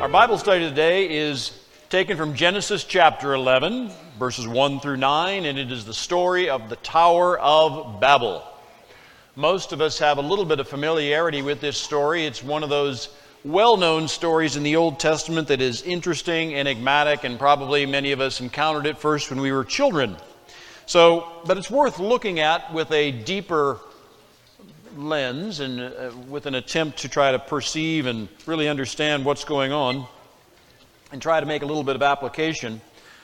Our Bible study today is taken from Genesis chapter 11, verses 1 through 9, and it is the story of the Tower of Babel. Most of us have a little bit of familiarity with this story. It's one of those well-known stories in the Old Testament that is interesting, enigmatic, and probably many of us encountered it first when we were children. But it's worth looking at with a deeper lens and with an attempt to try to perceive and really understand what's going on and try to make a little bit of application.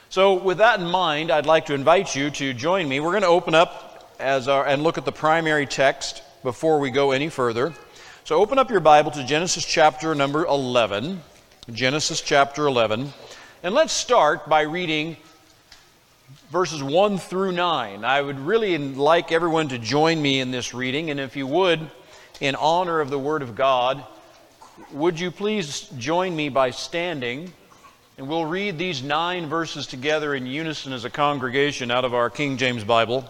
So with that in mind, I'd like to invite you to join me. We're going to open up and look at the primary text before we go any further. So open up your Bible to Genesis chapter number 11, Genesis chapter 11, and let's start by reading verses 1 through 9. I would really like everyone to join me in this reading, and if you would, in honor of the Word of God, would you please join me by standing, and we'll read these 9 verses together in unison as a congregation out of our King James Bible.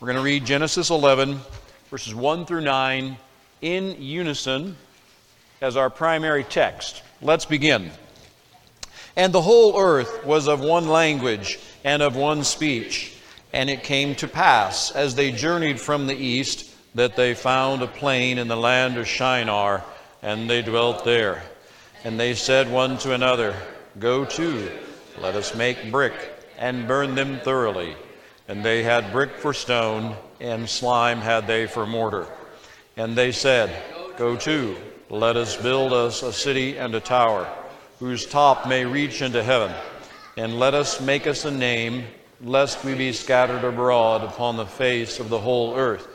We're going to read Genesis 11, verses 1 through 9, in unison as our primary text. Let's begin. And the whole earth was of one language and of one speech. And it came to pass, as they journeyed from the east, that they found a plain in the land of Shinar, and they dwelt there. And they said one to another, Go to, let us make brick, and burn them thoroughly. And they had brick for stone, and slime had they for mortar. And they said, Go to, let us build us a city and a tower, whose top may reach into heaven. And let us make us a name, lest we be scattered abroad upon the face of the whole earth.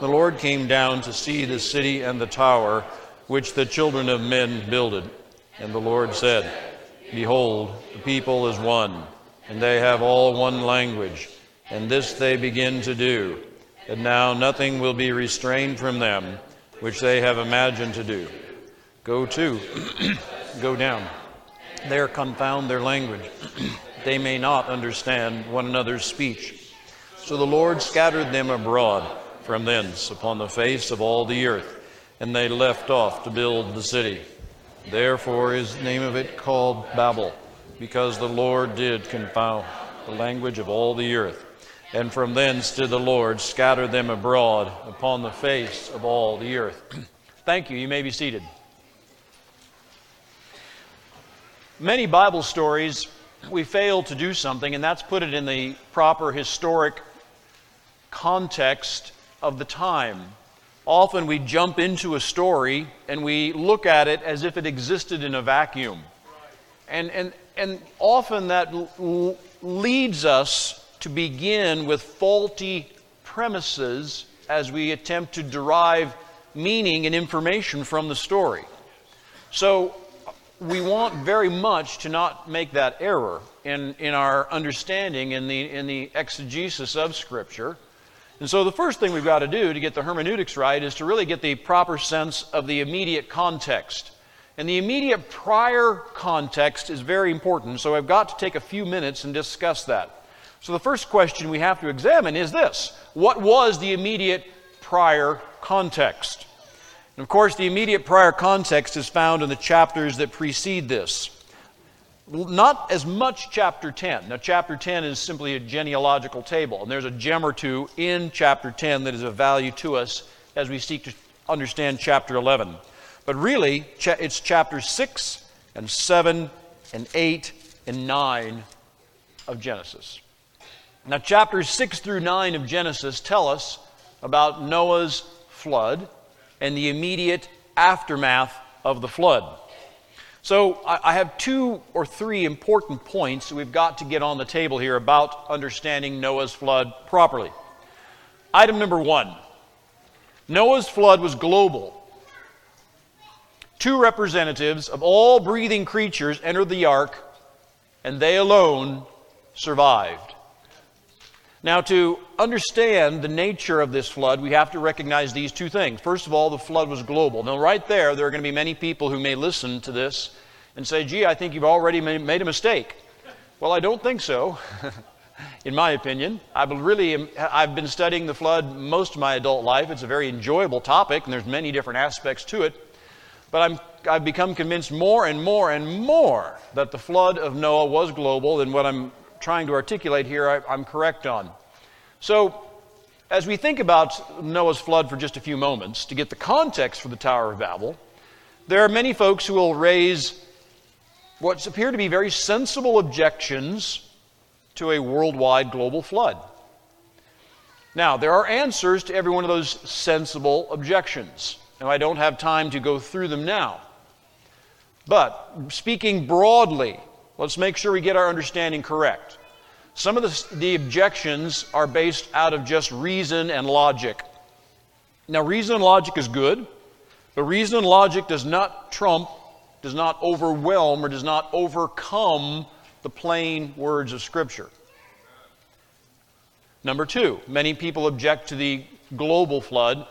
The Lord came down to see the city and the tower, which the children of men builded. And the Lord said, Behold, the people is one, and they have all one language, and this they begin to do. And now nothing will be restrained from them, which they have imagined to do. Go to, go down. There confound their language. They may not understand one another's speech. So the Lord scattered them abroad from thence upon the face of all the earth, and they left off to build the city. Therefore is the name of it called Babel, because the Lord did confound the language of all the earth. And from thence did the Lord scatter them abroad upon the face of all the earth. Thank you. You may be seated. Many Bible stories, we fail to do something, and that's put it in the proper historic context of the time. Often we jump into a story and we look at it as if it existed in a vacuum. And often that leads us to begin with faulty premises as we attempt to derive meaning and information from the story. So we want very much to not make that error in our understanding in the exegesis of Scripture. And so the first thing we've got to do to get the hermeneutics right is to really get the proper sense of the immediate context. And the immediate prior context is very important, so I've got to take a few minutes and discuss that. So the first question we have to examine is this: what was the immediate prior context? And of course, the immediate prior context is found in the chapters that precede this. Not as much chapter 10. Now, chapter 10 is simply a genealogical table, and there's a gem or two in chapter 10 that is of value to us as we seek to understand chapter 11. But really, it's chapters 6 and 7 and 8 and 9 of Genesis. Now, chapters 6 through 9 of Genesis tell us about Noah's flood and the immediate aftermath of the flood. So I have 2 or 3 important points that we've got to get on the table here about understanding Noah's flood properly. Item number 1, Noah's flood was global. 2 representatives of all breathing creatures entered the ark, and they alone survived. Now, to understand the nature of this flood, we have to recognize these 2 things. First of all, the flood was global. Now, right there are going to be many people who may listen to this and say, gee, I think you've already made a mistake. Well, I don't think so, in my opinion. I've been studying the flood most of my adult life. It's a very enjoyable topic, and there's many different aspects to it. But I'm I've become convinced more and more and more that the flood of Noah was global, and what I'm trying to articulate here I'm correct on. So, as we think about Noah's flood for just a few moments, to get the context for the Tower of Babel, there are many folks who will raise what appear to be very sensible objections to a worldwide global flood. Now, there are answers to every one of those sensible objections. Now, I don't have time to go through them now. But, speaking broadly, let's make sure we get our understanding correct. Some of the objections are based out of just reason and logic. Now, reason and logic is good, but reason and logic does not trump, does not overwhelm, or does not overcome the plain words of Scripture. Number two, many people object to the global flood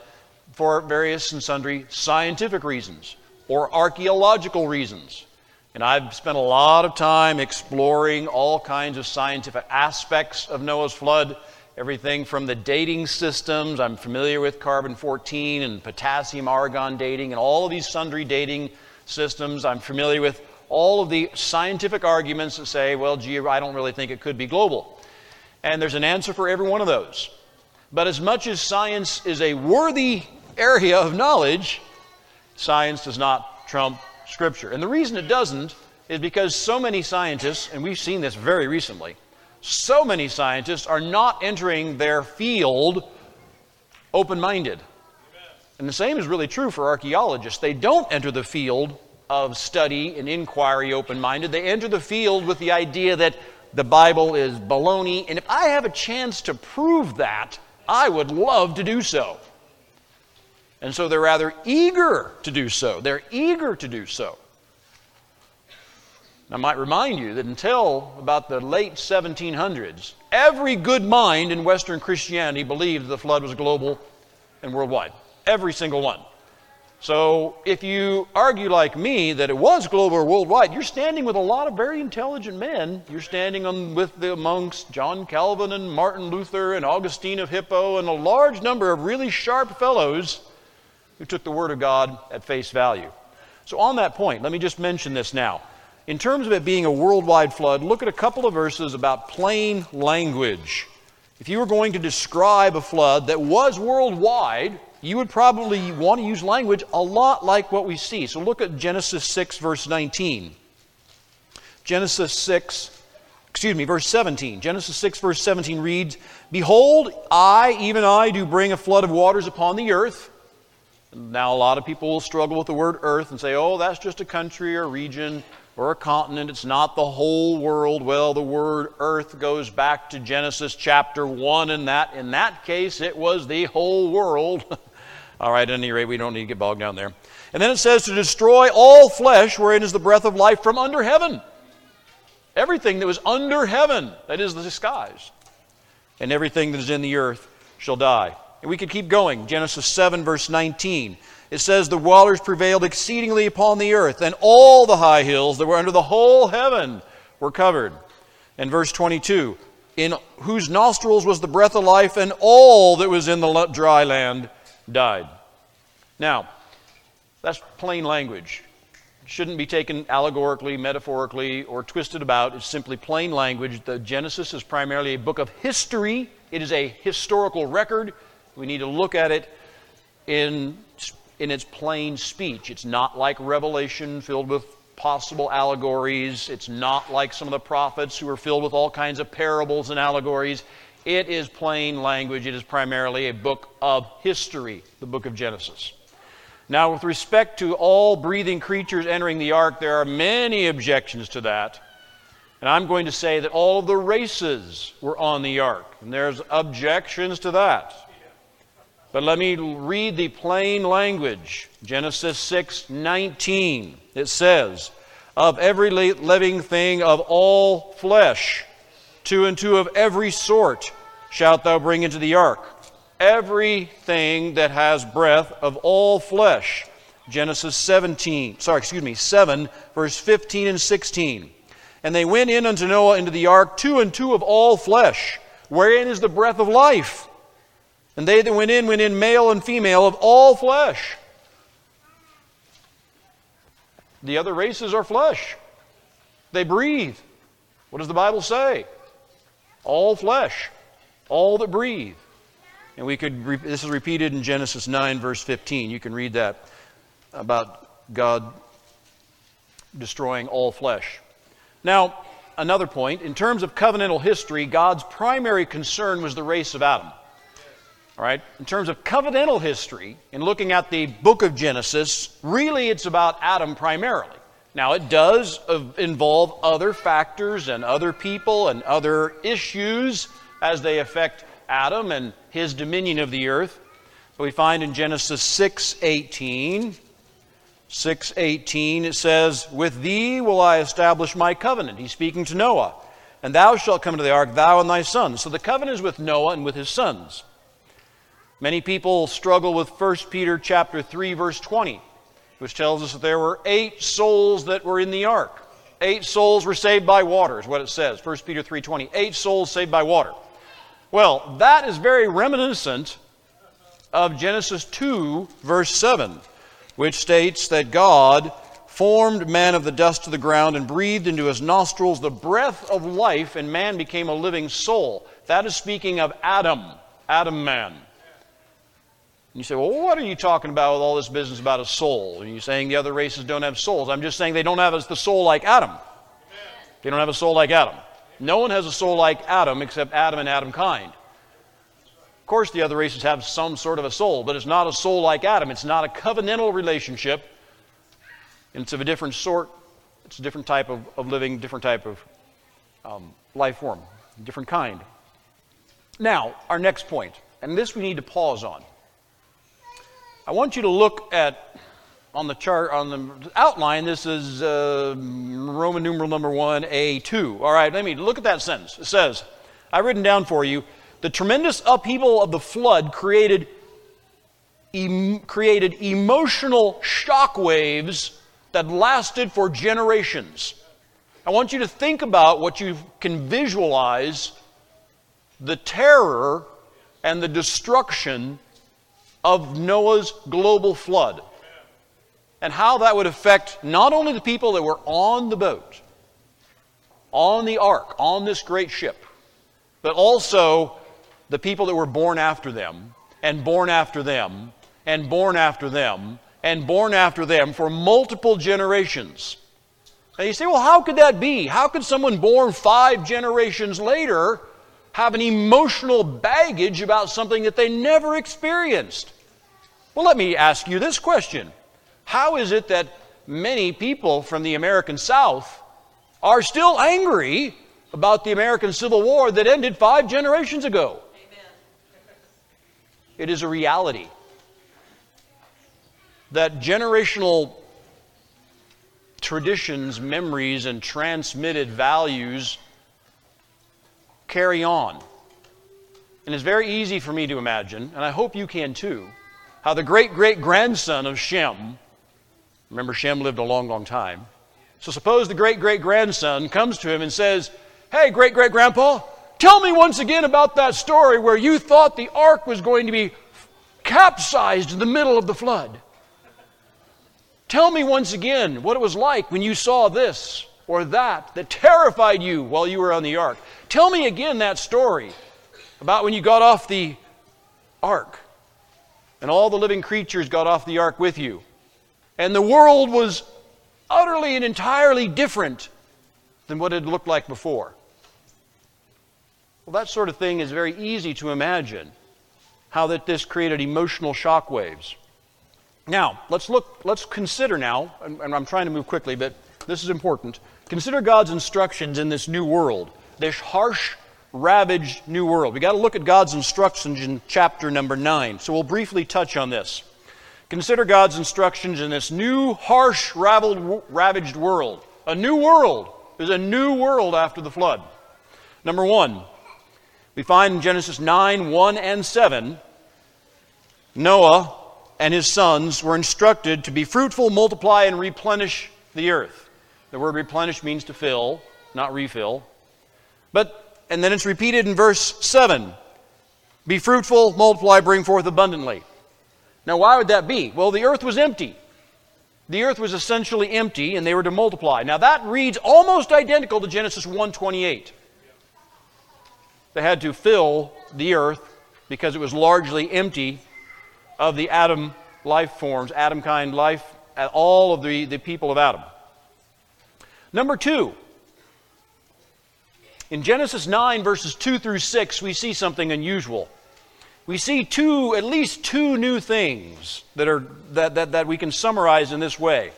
for various and sundry scientific reasons or archaeological reasons. And I've spent a lot of time exploring all kinds of scientific aspects of Noah's flood, everything from the dating systems. I'm familiar with carbon-14 and potassium-argon dating and all of these sundry dating systems. I'm familiar with all of the scientific arguments that say, well, gee, I don't really think it could be global. And there's an answer for every one of those. But as much as science is a worthy area of knowledge, science does not trump Scripture. And the reason it doesn't is because so many scientists, and we've seen this very recently, so many scientists are not entering their field open-minded. And the same is really true for archaeologists. They don't enter the field of study and inquiry open-minded. They enter the field with the idea that the Bible is baloney, and if I have a chance to prove that, I would love to do so. And so they're rather eager to do so. They're eager to do so. I might remind you that until about the late 1700s, every good mind in Western Christianity believed the flood was global and worldwide. Every single one. So if you argue like me that it was global or worldwide, you're standing with a lot of very intelligent men. You're standing amongst John Calvin and Martin Luther and Augustine of Hippo and a large number of really sharp fellows who took the Word of God at face value. So on that point, let me just mention this now. In terms of it being a worldwide flood, look at a couple of verses about plain language. If you were going to describe a flood that was worldwide, you would probably want to use language a lot like what we see. So look at Genesis 6, verse 19. Verse 17. Genesis 6, verse 17 reads, "Behold, I, even I, do bring a flood of waters upon the earth." Now a lot of people will struggle with the word earth and say, oh, that's just a country or region or a continent. It's not the whole world. Well, the word earth goes back to Genesis chapter 1, and that in that case, it was the whole world. All right, at any rate, we don't need to get bogged down there. And then it says, to destroy all flesh wherein is the breath of life from under heaven. Everything that was under heaven, that is the skies, and everything that is in the earth shall die. And we could keep going. Genesis 7, verse 19. It says, the waters prevailed exceedingly upon the earth, and all the high hills that were under the whole heaven were covered. And verse 22, in whose nostrils was the breath of life, and all that was in the dry land died. Now, that's plain language. It shouldn't be taken allegorically, metaphorically, or twisted about. It's simply plain language. The Genesis is primarily a book of history. It is a historical record. We need to look at it in its plain speech. It's not like Revelation filled with possible allegories. It's not like some of the prophets who are filled with all kinds of parables and allegories. It is plain language. It is primarily a book of history, the book of Genesis. Now, with respect to all breathing creatures entering the ark, there are many objections to that. And I'm going to say that all of the races were on the ark. And there's objections to that. But let me read the plain language. Genesis 6:19. It says, of every living thing of all flesh, 2 and 2 of every sort shalt thou bring into the ark. Everything that has breath of all flesh. Genesis 7, verse 15 and 16. And they went in unto Noah into the ark, 2 and 2 of all flesh, wherein is the breath of life. And they that went in, male and female, of all flesh. The other races are flesh. They breathe. What does the Bible say? All flesh, all that breathe. And we could, this is repeated in Genesis 9, verse 15. You can read that about God destroying all flesh. Now, another point, in terms of covenantal history, God's primary concern was the race of Adam. All right? In terms of covenantal history, in looking at the book of Genesis, really it's about Adam primarily. Now, it does involve other factors and other people and other issues as they affect Adam and his dominion of the earth. So we find in Genesis 6:18, it says, "With thee will I establish my covenant." He's speaking to Noah. "And thou shalt come into the ark, thou and thy sons." So the covenant is with Noah and with his sons. Many people struggle with 1 Peter chapter 3, verse 20. Which tells us that there were 8 souls that were in the ark. 8 souls were saved by water, is what it says. 1 Peter 3:20, 8 souls saved by water. Well, that is very reminiscent of Genesis 2, verse 7, which states that God formed man of the dust of the ground and breathed into his nostrils the breath of life, and man became a living soul. That is speaking of Adam, Adam-man. You say, well, what are you talking about with all this business about a soul? Are you saying the other races don't have souls? I'm just saying they don't have the soul like Adam. Amen. They don't have a soul like Adam. No one has a soul like Adam except Adam and Adam kind. Of course, the other races have some sort of a soul, but it's not a soul like Adam. It's not a covenantal relationship. It's of a different sort. It's a different type of living, different type of life form, different kind. Now, our next point, and this we need to pause on. I want you to look at, on the chart, on the outline, this is Roman numeral number 1, A2. All right, let me look at that sentence. It says, I've written down for you, the tremendous upheaval of the flood created emotional shock waves that lasted for generations. I want you to think about what you can visualize, the terror and the destruction of Noah's global flood, and how that would affect not only the people that were on the boat, on the ark, on this great ship, but also the people that were born after them, and born after them, and born after them, and born after them for multiple generations. And you say, well, how could that be? How could someone born 5 generations later have an emotional baggage about something that they never experienced? Well, let me ask you this question. How is it that many people from the American South are still angry about the American Civil War that ended 5 generations ago? Amen. It is a reality. That generational traditions, memories, and transmitted values carry on. And it's very easy for me to imagine, and I hope you can too, how the great-great-grandson of Shem, remember Shem lived a long, long time, so suppose the great-great-grandson comes to him and says, hey, great-great-grandpa, tell me once again about that story where you thought the ark was going to be capsized in the middle of the flood. Tell me once again what it was like when you saw this or that terrified you while you were on the ark. Tell me again that story about when you got off the ark. And all the living creatures got off the ark with you. And the world was utterly and entirely different than what it looked like before. Well, that sort of thing is very easy to imagine, how that this created emotional shock waves. Now, let's consider now, and I'm trying to move quickly, but this is important. Consider God's instructions in this new world, this harsh, ravaged new world. We've got to look at God's instructions in chapter number 9. So we'll briefly touch on this. Consider God's instructions in this new, harsh, ravaged world. A new world. There's a new world after the flood. Number 1, we find in Genesis 9, 1 and 7, Noah and his sons were instructed to be fruitful, multiply, and replenish the earth. The word replenish means to fill, not refill. And then it's repeated in verse 7. Be fruitful, multiply, bring forth abundantly. Now, why would that be? Well, the earth was empty. the earth was essentially empty and they were to multiply. Now that reads almost identical to Genesis 1:28. They had to fill the earth because it was largely empty of the Adam life forms, Adam-kind life, all of the people of Adam. Number two, in Genesis 9, verses 2 through 6, we see something unusual. We see at least two new things that we can summarize in this way.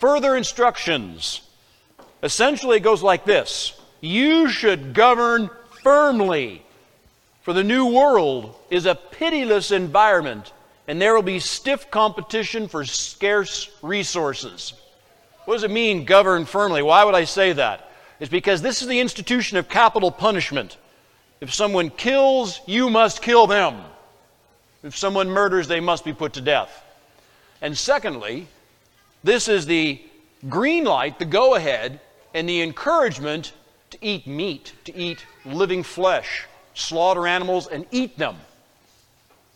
Further instructions. Essentially, it goes like this. You should govern firmly, for the new world is a pitiless environment, and there will be stiff competition for scarce resources. What does it mean, govern firmly? Why would I say that? It's because this is the institution of capital punishment. If someone kills, you must kill them. If someone murders, they must be put to death. And secondly, this is the green light, the go-ahead, and the encouragement to eat meat, to eat living flesh, slaughter animals, and eat them.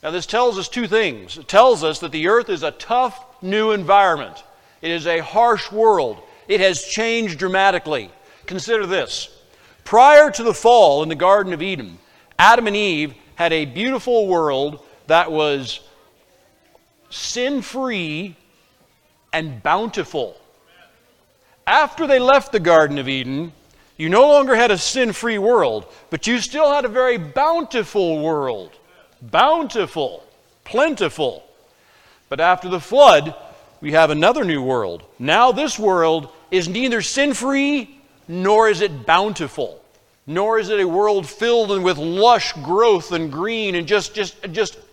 Now this tells us two things. It tells us that the earth is a tough new environment. It is a harsh world. It has changed dramatically. Consider this. Prior to the fall in the Garden of Eden, Adam and Eve had a beautiful world that was sin-free and bountiful. After they left the Garden of Eden, you no longer had a sin-free world, but you still had a very bountiful world. Bountiful, plentiful. But after the flood, we have another new world. Now this world is neither sin-free nor is it bountiful, nor is it a world filled with lush growth and green and just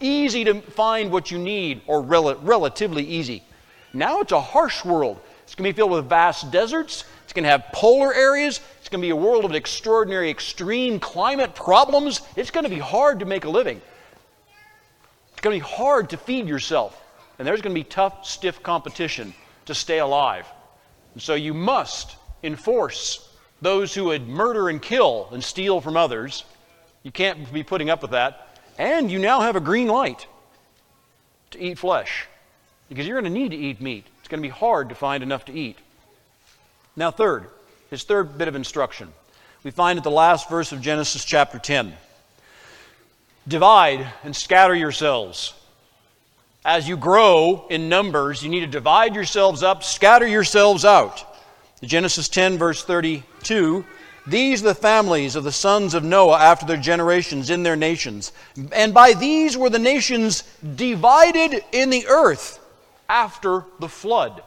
easy to find what you need, or relatively easy. Now it's a harsh world. It's going to be filled with vast deserts. It's going to have polar areas. It's going to be a world of extraordinary, extreme climate problems. It's going to be hard to make a living. It's going to be hard to feed yourself. And there's going to be tough, stiff competition to stay alive. And so you must enforce those who would murder and kill and steal from others. You can't be putting up with that. And you now have a green light to eat flesh, because you're going to need to eat meat. It's going to be hard to find enough to eat. Now third, his third bit of instruction, we find at the last verse of Genesis chapter 10. Divide and scatter yourselves. As you grow in numbers, you need to divide yourselves up, scatter yourselves out. Genesis 10, verse 32, these the families of the sons of Noah after their generations in their nations. And by these were the nations divided in the earth after the flood.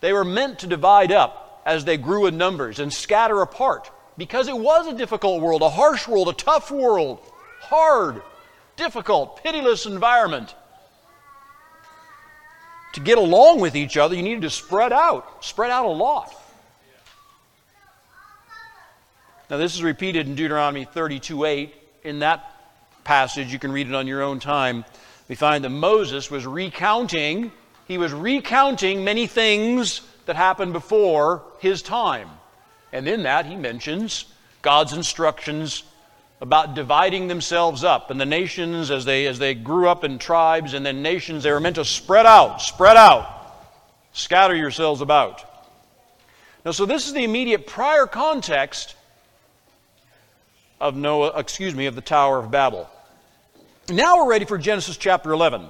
They were meant to divide up as they grew in numbers and scatter apart, because it was a difficult world, a harsh world, a tough world, hard, difficult, pitiless environment. To get along with each other, you needed to spread out a lot. Now this is repeated in Deuteronomy 32:8. In that passage, you can read it on your own time, we find that Moses was recounting, many things that happened before his time. And in that, he mentions God's instructions about dividing themselves up. And the nations, as they grew up in tribes and then nations, they were meant to spread out, scatter yourselves about. Now, so this is the immediate prior context of the Tower of Babel. Now we're ready for Genesis chapter 11.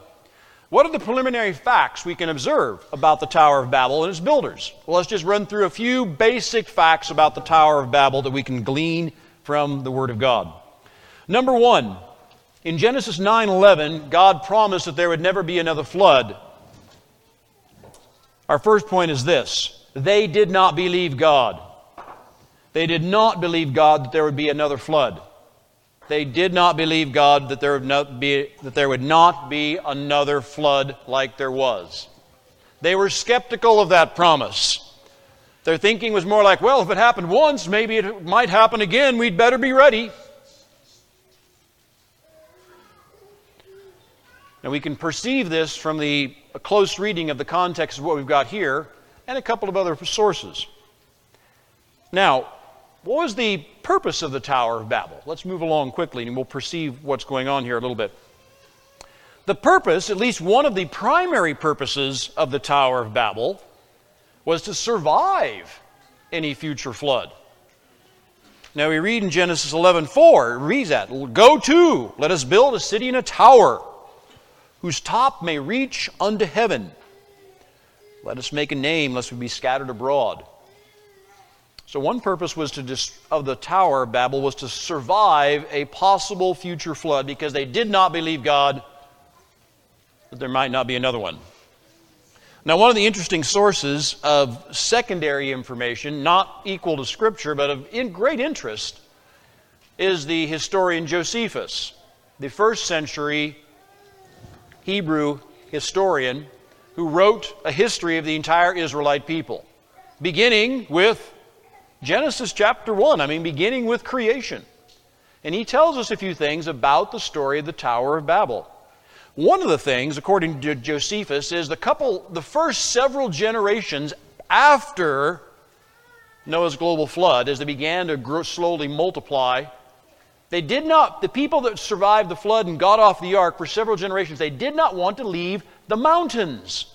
What are the preliminary facts we can observe about the Tower of Babel and its builders? Well, let's just run through a few basic facts about the Tower of Babel that we can glean from the Word of God. Number one, in Genesis 9:11, God promised that there would never be another flood. Our first point is this: they did not believe God. They did not believe God that there would be another flood. They did not believe God that there would not be another flood like there was. They were skeptical of that promise. Their thinking was more like, well, if it happened once, maybe it might happen again. We'd better be ready. Now we can perceive this from a close reading of the context of what we've got here and a couple of other sources. Now, what was the purpose of the Tower of Babel? Let's move along quickly and we'll perceive what's going on here a little bit. The purpose, at least one of the primary purposes of the Tower of Babel, was to survive any future flood. Now we read in Genesis 11:4, it reads that, "Go to, let us build a city and a tower, whose top may reach unto heaven. Let us make a name, lest we be scattered abroad." So one purpose was of the Tower of Babel was to survive a possible future flood, because they did not believe God that there might not be another one. Now, one of the interesting sources of secondary information, not equal to Scripture, but of great interest, is the historian Josephus, the first century Hebrew historian who wrote a history of the entire Israelite people, beginning with Genesis chapter 1, beginning with creation. And he tells us a few things about the story of the Tower of Babel. One of the things, according to Josephus, is the first several generations after Noah's global flood, as they began to grow, slowly multiply, the people that survived the flood and got off the ark for several generations, they did not want to leave the mountains.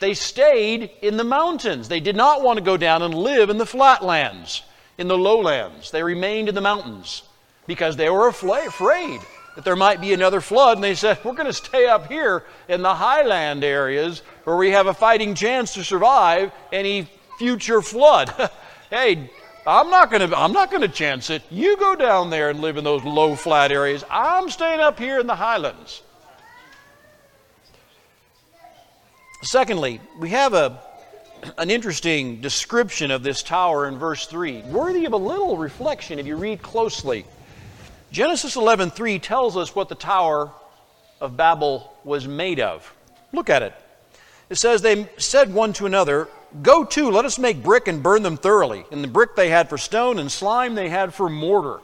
They stayed in the mountains. They did not want to go down and live in the flatlands, in the lowlands. They remained in the mountains because they were afraid that there might be another flood, and they said, we're going to stay up here in the highland areas where we have a fighting chance to survive any future flood. Hey, I'm not going to chance it. You go down there and live in those low, flat areas. I'm staying up here in the highlands. Secondly, we have an interesting description of this tower in verse 3, worthy of a little reflection if you read closely. Genesis 11:3 tells us what the Tower of Babel was made of. Look at it. It says, they said one to another, "Go to, let us make brick and burn them thoroughly." And the brick they had for stone, and slime they had for mortar.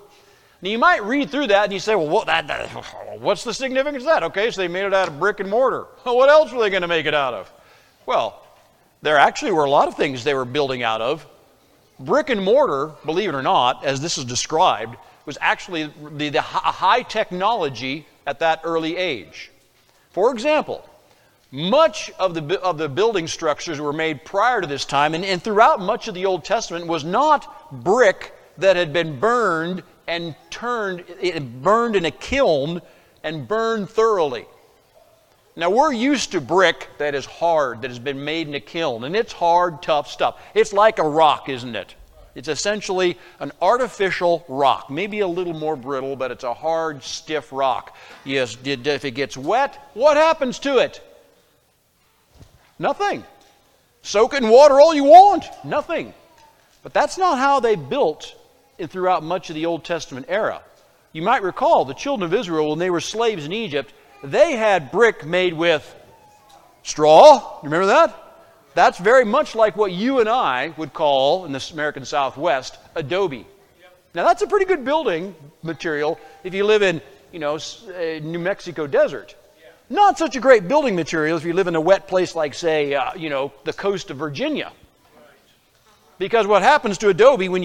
Now you might read through that and you say, well, what's the significance of that? Okay, so they made it out of brick and mortar. Well, what else were they going to make it out of? Well, there actually were a lot of things they were building out of. Brick and mortar, believe it or not, as this is described, was actually the high technology at that early age. For example, much of the building structures were made prior to this time and throughout much of the Old Testament was not brick that had been burned and burned in a kiln and burned thoroughly. Now, we're used to brick that is hard, that has been made in a kiln, and it's hard, tough stuff. It's like a rock, isn't it? It's essentially an artificial rock, maybe a little more brittle, but it's a hard, stiff rock. Yes, if it gets wet, what happens to it? Nothing. Soak it in water all you want, nothing. But that's not how they built throughout much of the Old Testament era. You might recall the children of Israel, when they were slaves in Egypt, they had brick made with straw. You remember that? That's very much like what you and I would call, in the American Southwest, adobe. Now, that's a pretty good building material if you live in, New Mexico desert. Not such a great building material if you live in a wet place like, say, the coast of Virginia. Because what happens to adobe when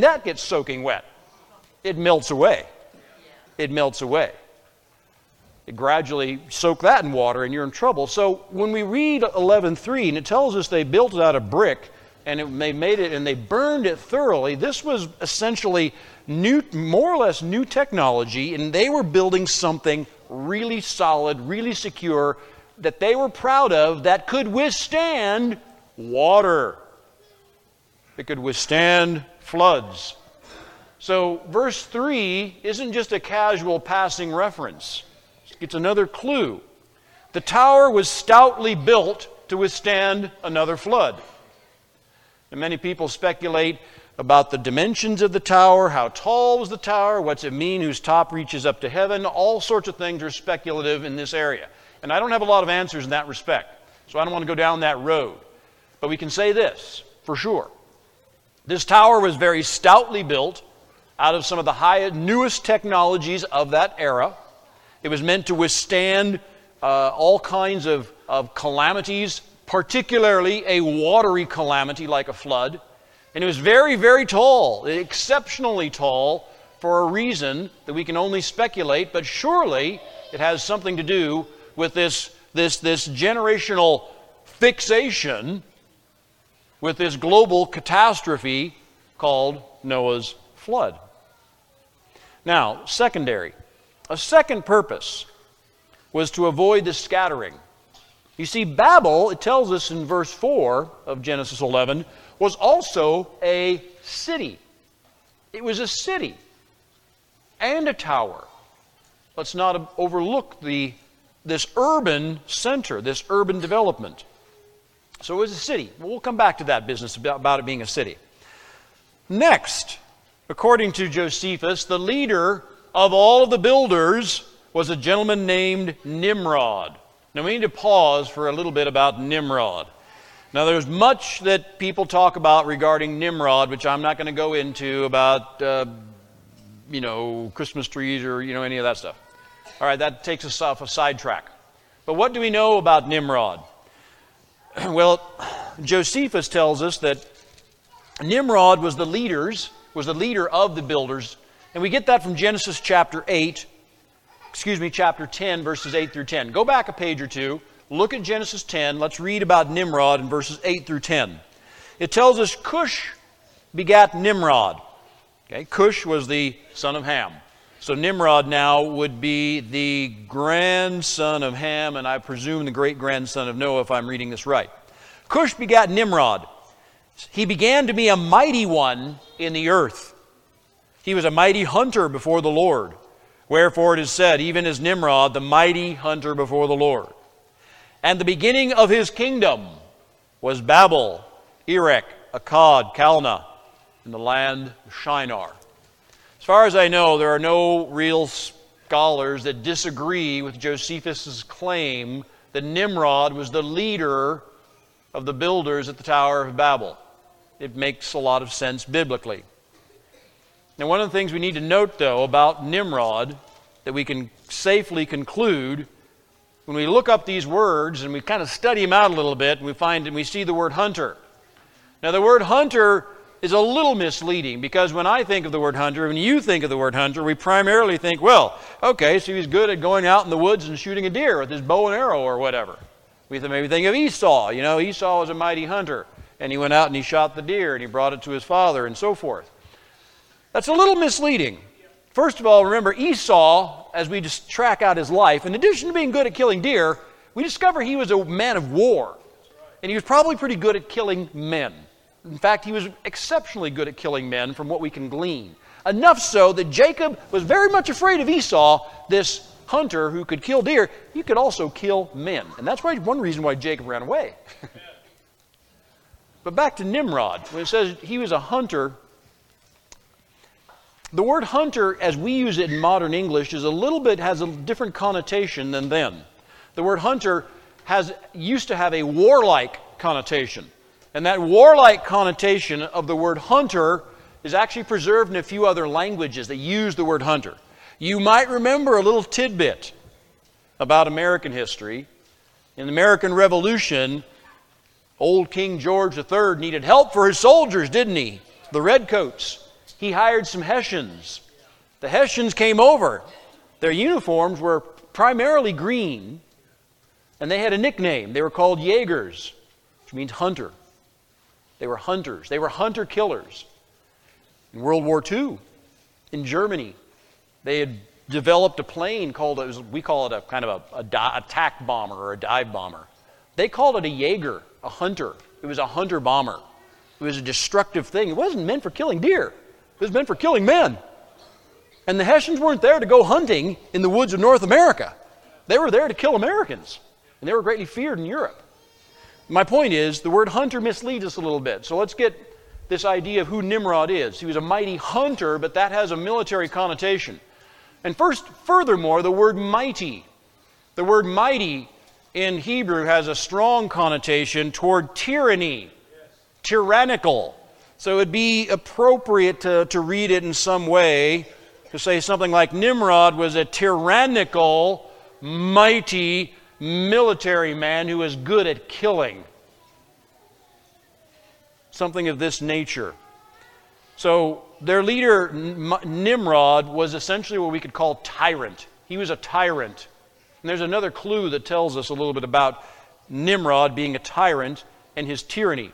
that gets soaking wet? It melts away. It melts away. Gradually soak that in water and you're in trouble. So when we read 11:3 and it tells us they built it out of brick and they made it and they burned it thoroughly, this was essentially more or less new technology, and they were building something really solid, really secure, that they were proud of, that could withstand water. It could withstand floods. So verse 3 isn't just a casual passing reference. It's another clue. The tower was stoutly built to withstand another flood. And many people speculate about the dimensions of the tower, how tall was the tower, what's it mean, whose top reaches up to heaven. All sorts of things are speculative in this area. And I don't have a lot of answers in that respect, so I don't want to go down that road. But we can say this for sure. This tower was very stoutly built out of some of the newest technologies of that era. It was meant to withstand all kinds of calamities, particularly a watery calamity like a flood. And it was very, very tall, exceptionally tall, for a reason that we can only speculate, but surely It has something to do with this generational fixation with this global catastrophe called Noah's flood. Now, secondary. A second purpose was to avoid the scattering. You see, Babel, it tells us in verse 4 of Genesis 11, was also a city. It was a city and a tower. Let's not overlook this urban center, this urban development. So it was a city. We'll come back to that business about it being a city. Next, according to Josephus, the leader of all of the builders was a gentleman named Nimrod. Now we need to pause for a little bit about Nimrod. Now there's much that people talk about regarding Nimrod, which I'm not going to go into about, Christmas trees or, any of that stuff. All right, that takes us off a sidetrack. But what do we know about Nimrod? Well, Josephus tells us that Nimrod was the leader of the builders. And we get that from Genesis chapter 10, verses 8 through 10. Go back a page or two, look at Genesis 10. Let's read about Nimrod in verses 8 through 10. It tells us Cush begat Nimrod. Okay, Cush was the son of Ham. So Nimrod now would be the grandson of Ham, and I presume the great-grandson of Noah, if I'm reading this right. Cush begat Nimrod. He began to be a mighty one in the earth. He was a mighty hunter before the Lord. Wherefore it is said, even as Nimrod, the mighty hunter before the Lord. And the beginning of his kingdom was Babel, Iraq, Akkad, Calneh, in the land of Shinar. As far as I know, there are no real scholars that disagree with Josephus' claim that Nimrod was the leader of the builders at the Tower of Babel. It makes a lot of sense biblically. Now, one of the things we need to note, though, about Nimrod that we can safely conclude when we look up these words and we kind of study them out a little bit, and we see the word hunter. Now, the word hunter is a little misleading, because when I think of the word hunter, when you think of the word hunter, we primarily think, well, okay, so he's good at going out in the woods and shooting a deer with his bow and arrow or whatever. We maybe think of Esau. Esau was a mighty hunter, and he went out and he shot the deer and he brought it to his father and so forth. That's a little misleading. First of all, remember Esau, as we just track out his life, in addition to being good at killing deer, we discover he was a man of war. And he was probably pretty good at killing men. In fact, he was exceptionally good at killing men from what we can glean. Enough so that Jacob was very much afraid of Esau, this hunter who could kill deer. He could also kill men. And that's one reason why Jacob ran away. But back to Nimrod, when it says he was a hunter. The word hunter, as we use it in modern English, has a different connotation than then. The word hunter used to have a warlike connotation. And that warlike connotation of the word hunter is actually preserved in a few other languages that use the word hunter. You might remember a little tidbit about American history. In the American Revolution, old King George III needed help for his soldiers, didn't he? The redcoats. He hired some Hessians. The Hessians came over. Their uniforms were primarily green, and they had a nickname. They were called Jaegers, which means hunter. They were hunters. They were hunter-killers. In World War II, in Germany, they had developed a plane called, we call it a kind of a attack bomber or a dive bomber. They called it a Jaeger, a hunter. It was a hunter bomber. It was a destructive thing. It wasn't meant for killing deer. It was meant for killing men. And the Hessians weren't there to go hunting in the woods of North America. They were there to kill Americans. And they were greatly feared in Europe. My point is, the word hunter misleads us a little bit. So let's get this idea of who Nimrod is. He was a mighty hunter, but that has a military connotation. And furthermore, the word mighty. The word mighty in Hebrew has a strong connotation toward tyranny, tyrannical. So it would be appropriate to read it in some way to say something like Nimrod was a tyrannical, mighty military man who was good at killing. Something of this nature. So their leader, Nimrod, was essentially what we could call tyrant. He was a tyrant. And there's another clue that tells us a little bit about Nimrod being a tyrant and his tyranny.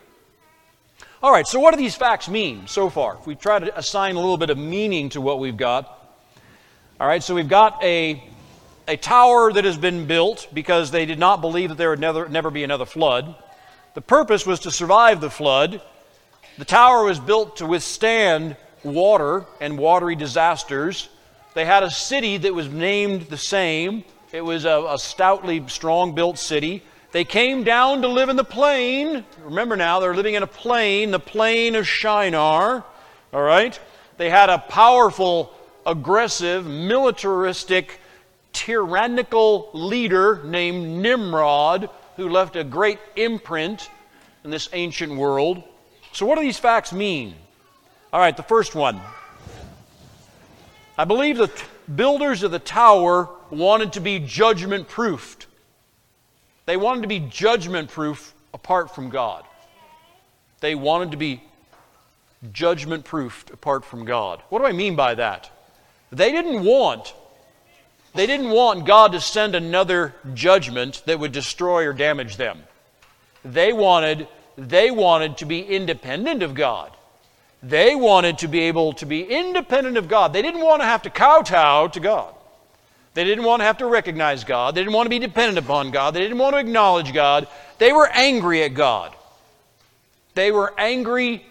All right, so what do these facts mean so far? If we try to assign a little bit of meaning to what we've got. All right, so we've got a tower that has been built because they did not believe that there would never be another flood. The purpose was to survive the flood. The tower was built to withstand water and watery disasters. They had a city that was named the same. It was a stoutly, strong-built city. They came down to live in the plain. Remember now, they're living in a plain, the plain of Shinar. All right? They had a powerful, aggressive, militaristic, tyrannical leader named Nimrod, who left a great imprint in this ancient world. So what do these facts mean? All right, the first one. I believe the builders of the tower wanted to be judgment-proofed. They wanted to be judgment-proof apart from God. They wanted to be judgment-proofed apart from God. What do I mean by that? They didn't want God to send another judgment that would destroy or damage them. They wanted to be independent of God. They wanted to be able to be independent of God. They didn't want to have to kowtow to God. They didn't want to have to recognize God. They didn't want to be dependent upon God. They didn't want to acknowledge God. They were angry at God. They were angry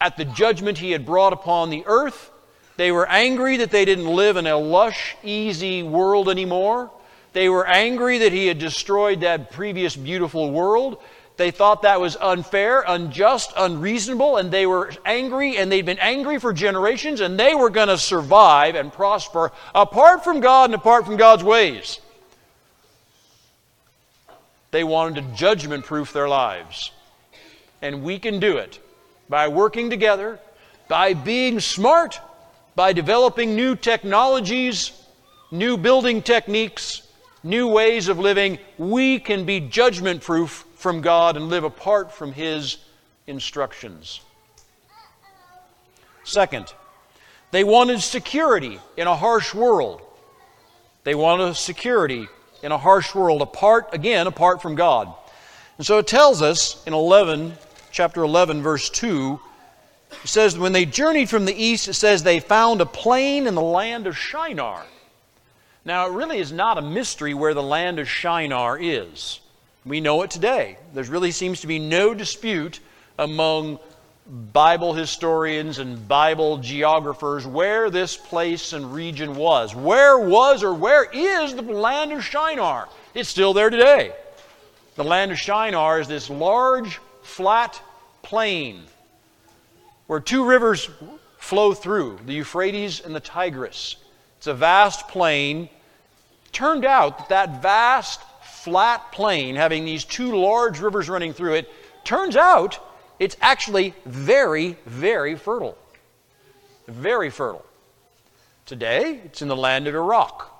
at the judgment He had brought upon the earth. They were angry that they didn't live in a lush, easy world anymore. They were angry that He had destroyed that previous beautiful world. They thought that was unfair, unjust, unreasonable, and they were angry, and they'd been angry for generations, and they were going to survive and prosper apart from God and apart from God's ways. They wanted to judgment-proof their lives. And we can do it by working together, by being smart, by developing new technologies, new building techniques, new ways of living. We can be judgment-proof from God and live apart from His instructions. Second, they wanted security in a harsh world. They wanted security in a harsh world, apart from God. And so it tells us in chapter 11, verse 2, it says, when they journeyed from the east, it says they found a plain in the land of Shinar. Now, it really is not a mystery where the land of Shinar is. We know it today. There really seems to be no dispute among Bible historians and Bible geographers where this place and region was. Where was or where is the land of Shinar? It's still there today. The land of Shinar is this large, flat plain where two rivers flow through, the Euphrates and the Tigris. It's a vast plain. It turned out that vast, flat plain, having these two large rivers running through it, turns out it's actually very, very fertile. Very fertile. Today, it's in the land of Iraq.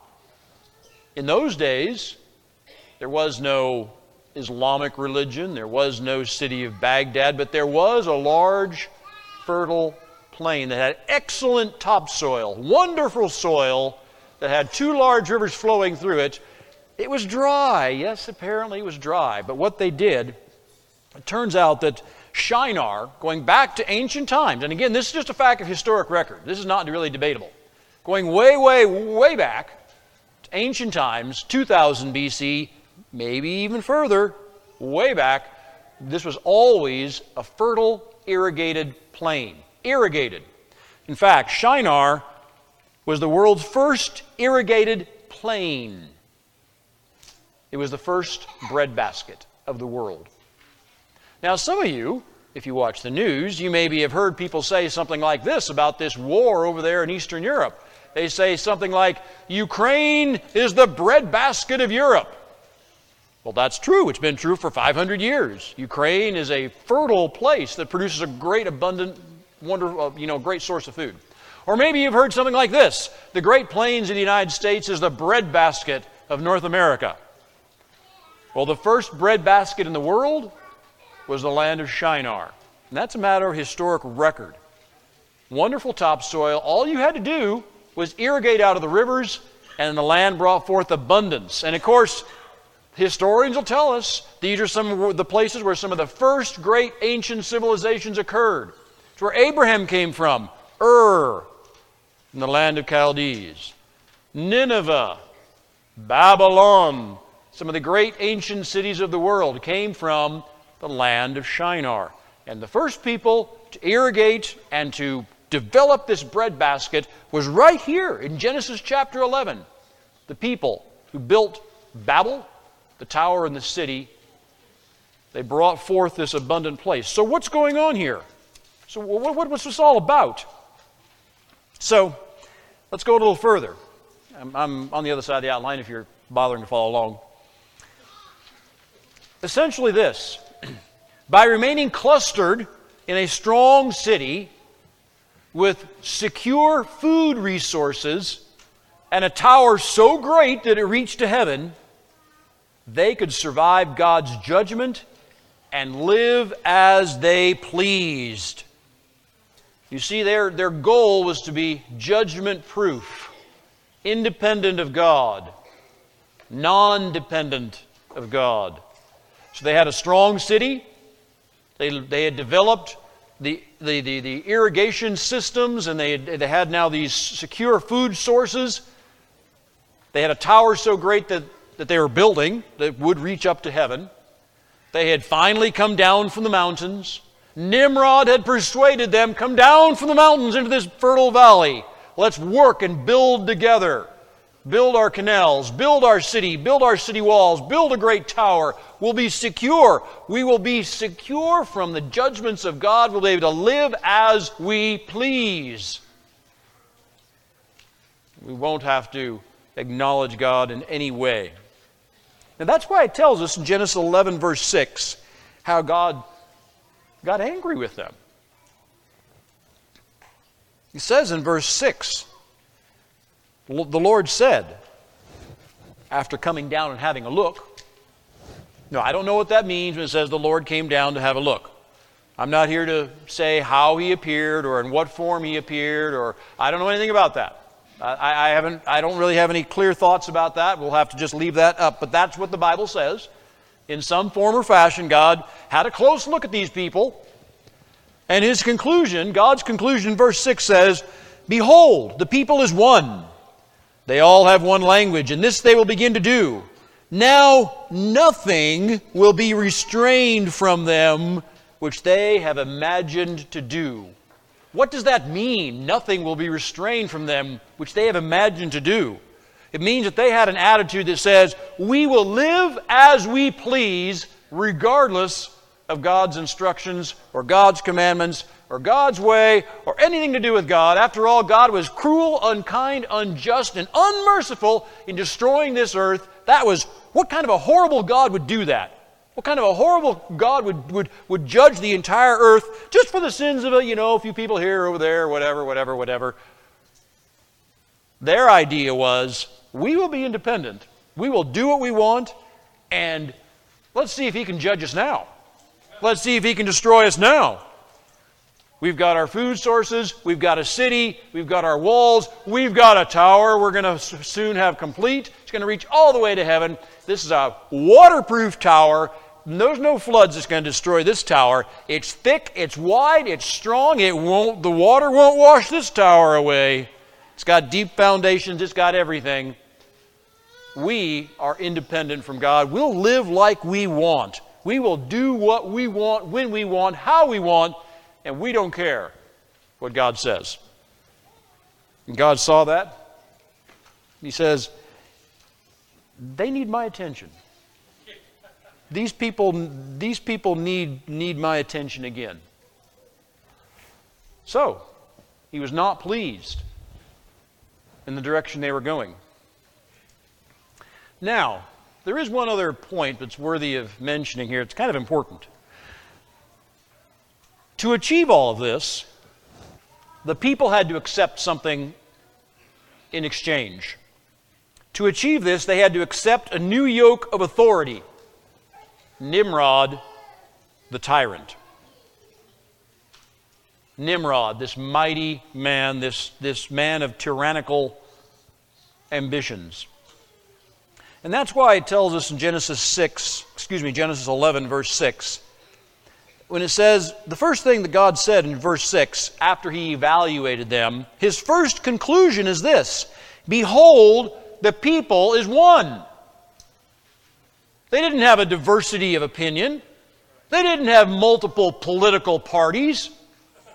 In those days, there was no Islamic religion, there was no city of Baghdad, but there was a large, fertile plain that had excellent topsoil, wonderful soil, that had two large rivers flowing through it. It was dry. Yes, apparently it was dry. But what they did, it turns out that Shinar, going back to ancient times, and again, this is just a fact of historic record. This is not really debatable. Going way, way, way back to ancient times, 2000 BC, maybe even further, way back, this was always a fertile, irrigated plain. Irrigated. In fact, Shinar was the world's first irrigated plain. It was the first breadbasket of the world. Now, some of you, if you watch the news, you maybe have heard people say something like this about this war over there in Eastern Europe. They say something like, Ukraine is the breadbasket of Europe. Well, that's true. It's been true for 500 years. Ukraine is a fertile place that produces a great, abundant, wonderful, great source of food. Or maybe you've heard something like this. The Great Plains of the United States is the breadbasket of North America. Well, the first breadbasket in the world was the land of Shinar. And that's a matter of historic record. Wonderful topsoil. All you had to do was irrigate out of the rivers and the land brought forth abundance. And of course, historians will tell us these are some of the places where some of the first great ancient civilizations occurred. It's where Abraham came from, Ur, in the land of Chaldees. Nineveh, Babylon, some of the great ancient cities of the world came from the land of Shinar. And the first people to irrigate and to develop this breadbasket was right here in Genesis chapter 11. The people who built Babel, the tower and the city, they brought forth this abundant place. So what's going on here? So what was this all about? So let's go a little further. I'm on the other side of the outline if you're bothering to follow along. Essentially this, by remaining clustered in a strong city with secure food resources and a tower so great that it reached to heaven, they could survive God's judgment and live as they pleased. You see, their goal was to be judgment-proof, independent of God, non-dependent of God. So they had a strong city. They had developed the irrigation systems, and they had now these secure food sources. They had a tower so great that they were building that would reach up to heaven. They had finally come down from the mountains. Nimrod had persuaded them, come down from the mountains into this fertile valley. Let's work and build together. Build our canals, build our city walls, build a great tower. We'll be secure. We will be secure from the judgments of God. We'll be able to live as we please. We won't have to acknowledge God in any way. Now that's why it tells us in Genesis 11 verse 6 how God got angry with them. He says in verse 6, the Lord said, after coming down and having a look. Now, I don't know what that means when it says the Lord came down to have a look. I'm not here to say how he appeared or in what form he appeared, or I don't know anything about that. I don't really have any clear thoughts about that. We'll have to just leave that up. But that's what the Bible says. In some form or fashion, God had a close look at these people. And his conclusion, God's conclusion, verse 6 says, behold, the people is one. They all have one language, and this they will begin to do. Now nothing will be restrained from them which they have imagined to do. What does that mean? Nothing will be restrained from them which they have imagined to do. It means that they had an attitude that says, we will live as we please, regardless of God's instructions or God's commandments or God's way, or anything to do with God. After all, God was cruel, unkind, unjust, and unmerciful in destroying this earth. That was, what kind of a horrible God would do that? What kind of a horrible God would judge the entire earth just for the sins of a few people here, over there, whatever. Their idea was, we will be independent. We will do what we want, and let's see if he can judge us now. Let's see if he can destroy us now. We've got our food sources, we've got a city, we've got our walls, we've got a tower we're going to soon have complete. It's going to reach all the way to heaven. This is a waterproof tower. There's no floods that's going to destroy this tower. It's thick, it's wide, it's strong. The water won't wash this tower away. It's got deep foundations, it's got everything. We are independent from God. We'll live like we want. We will do what we want, when we want, how we want, and we don't care what God says. And God saw that. He says, they need my attention. These people need my attention again. So, he was not pleased in the direction they were going. Now, there is one other point that's worthy of mentioning here. It's kind of important. To achieve all of this, the people had to accept something in exchange. To achieve this, they had to accept a new yoke of authority. Nimrod, the tyrant. Nimrod, this mighty man, this man of tyrannical ambitions. And that's why it tells us in Genesis 11, verse 6, when it says, the first thing that God said in verse 6, after he evaluated them, his first conclusion is this: behold, the people is one. They didn't have a diversity of opinion. They didn't have multiple political parties.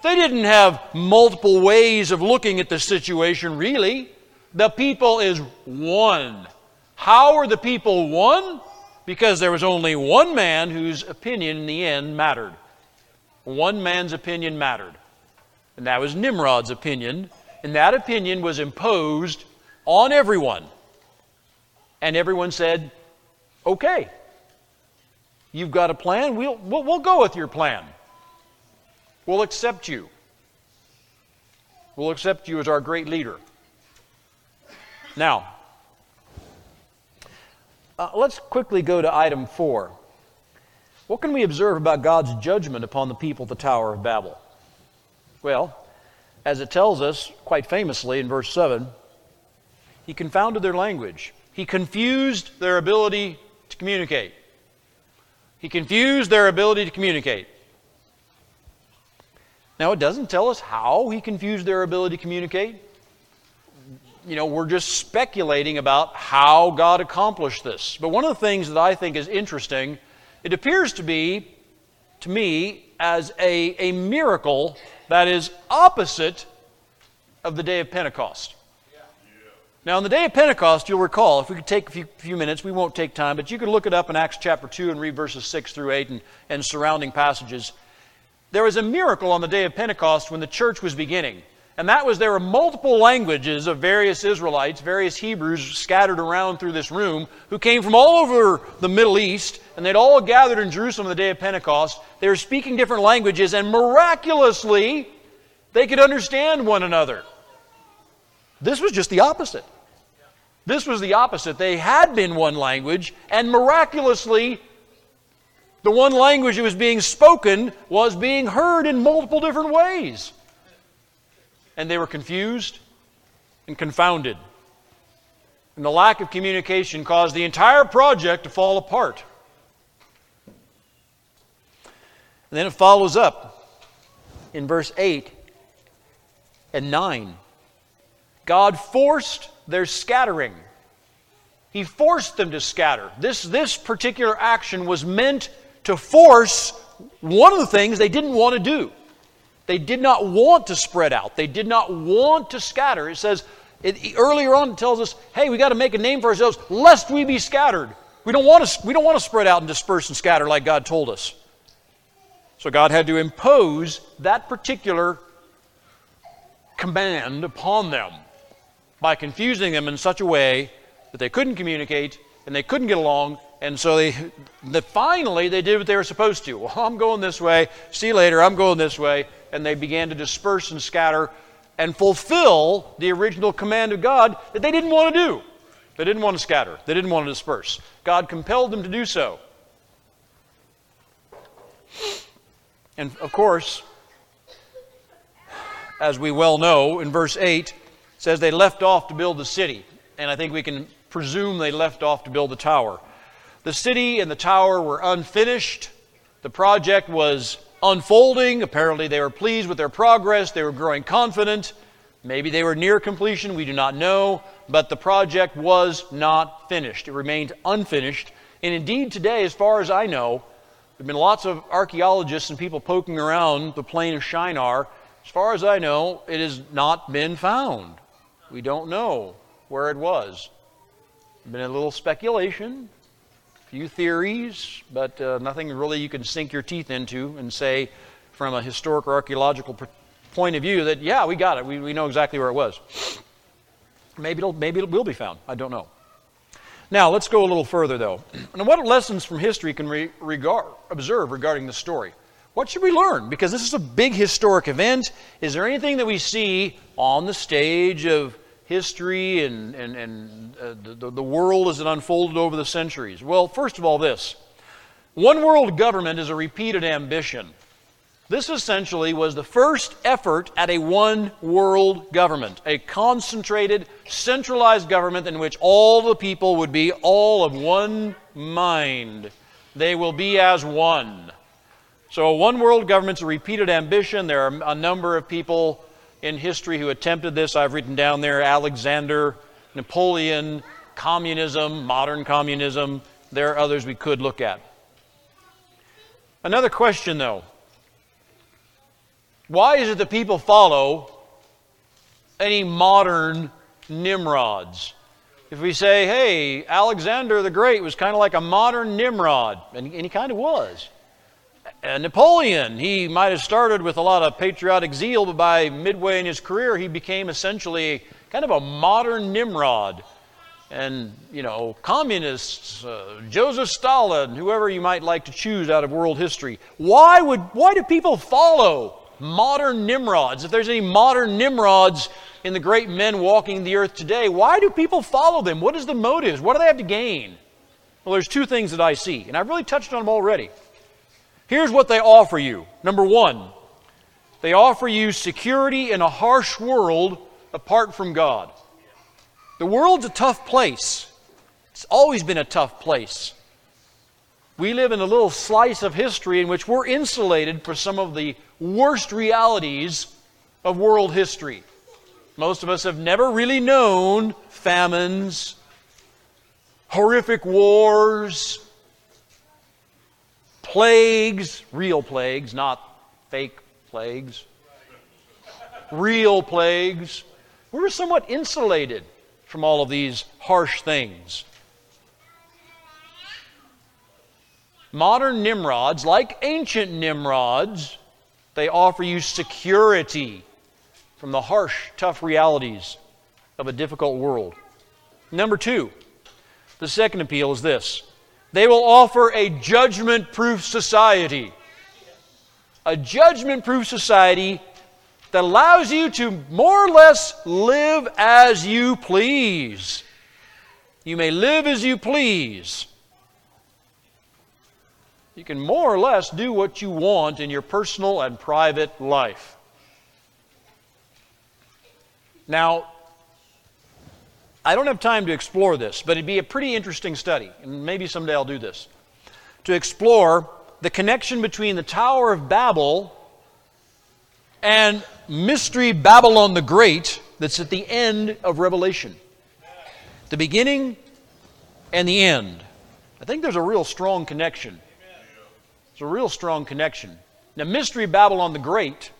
They didn't have multiple ways of looking at the situation, really. The people is one. How are the people one? Because there was only one man whose opinion in the end mattered. One man's opinion mattered. And that was Nimrod's opinion. And that opinion was imposed on everyone. And everyone said, okay, you've got a plan, we'll go with your plan. We'll accept you. We'll accept you as our great leader. Now, let's quickly go to item 4. What can we observe about God's judgment upon the people at the Tower of Babel? Well, as it tells us quite famously in verse 7, he confounded their language. He confused their ability to communicate. Now, it doesn't tell us how he confused their ability to communicate. You know, we're just speculating about how God accomplished this. But one of the things that I think is interesting, it appears to be, to me, as a miracle that is opposite of the day of Pentecost. Yeah. Yeah. Now, on the day of Pentecost, you'll recall, if we could take a few minutes, we won't take time, but you could look it up in Acts chapter 2 and read verses 6 through 8 and surrounding passages. There was a miracle on the day of Pentecost when the church was beginning. And that was, there were multiple languages of various Israelites, various Hebrews scattered around through this room who came from all over the Middle East, and they'd all gathered in Jerusalem on the day of Pentecost. They were speaking different languages, and miraculously, they could understand one another. This was just the opposite. They had been one language, and miraculously, the one language that was being spoken was being heard in multiple different ways. And they were confused and confounded. And the lack of communication caused the entire project to fall apart. And then it follows up in verse 8 and 9. God forced their scattering. He forced them to scatter. This particular action was meant to force one of the things they didn't want to do. They did not want to spread out. They did not want to scatter. It says, earlier on it tells us, hey, we got to make a name for ourselves, lest we be scattered. We don't want to spread out and disperse and scatter like God told us. So God had to impose that particular command upon them by confusing them in such a way that they couldn't communicate and they couldn't get along. And so finally they did what they were supposed to. Well, I'm going this way. See you later. I'm going this way. And they began to disperse and scatter and fulfill the original command of God that they didn't want to do. They didn't want to scatter. They didn't want to disperse. God compelled them to do so. And of course, as we well know, in verse 8, it says they left off to build the city. And I think we can presume they left off to build the tower. The city and the tower were unfinished. The project was unfolding. Apparently they were pleased with their progress. They were growing confident. Maybe they were near completion. We do not know. But the project was not finished. It remained unfinished. And indeed today, as far as I know, there have been lots of archaeologists and people poking around the plain of Shinar. As far as I know, it has not been found. We don't know where it was. There's been a little speculation, few theories, but nothing really you can sink your teeth into and say from a historic or archaeological point of view that, yeah, we got it. We know exactly where it was. Maybe it will be found. I don't know. Now, let's go a little further, though. And what lessons from history can we observe regarding this story? What should we learn? Because this is a big historic event. Is there anything that we see on the stage of history and the world as it unfolded over the centuries? Well, first of all, this. One world government is a repeated ambition. This essentially was the first effort at a one-world government, a concentrated, centralized government in which all the people would be all of one mind. They will be as one. So a one-world government's a repeated ambition. There are a number of people in history who attempted this. I've written down there Alexander, Napoleon, communism, modern communism. There are others we could look at. Another question, though. Why is it that people follow any modern Nimrods? If we say, hey, Alexander the Great was kind of like a modern Nimrod, and he kind of was. Napoleon, he might have started with a lot of patriotic zeal, but by midway in his career, he became essentially kind of a modern Nimrod. And, you know, communists, Joseph Stalin, whoever you might like to choose out of world history. Why do people follow modern Nimrods? If there's any modern Nimrods in the great men walking the earth today, why do people follow them? What is the motives? What do they have to gain? Well, there's two things that I see, and I've really touched on them already. Here's what they offer you. Number one, they offer you security in a harsh world apart from God. The world's a tough place. It's always been a tough place. We live in a little slice of history in which we're insulated for some of the worst realities of world history. Most of us have never really known famines, horrific wars, plagues, real plagues, not fake plagues, real plagues. We're somewhat insulated from all of these harsh things. Modern Nimrods, like ancient Nimrods, they offer you security from the harsh, tough realities of a difficult world. Number two, the second appeal is this. They will offer a judgment-proof society. A judgment-proof society that allows you to more or less live as you please. You may live as you please. You can more or less do what you want in your personal and private life. Now, I don't have time to explore this, but it'd be a pretty interesting study, and maybe someday I'll do this, to explore the connection between the Tower of Babel and Mystery Babylon the Great that's at the end of Revelation. The beginning and the end. I think there's a real strong connection. It's a real strong connection. Now, Mystery Babylon the Great,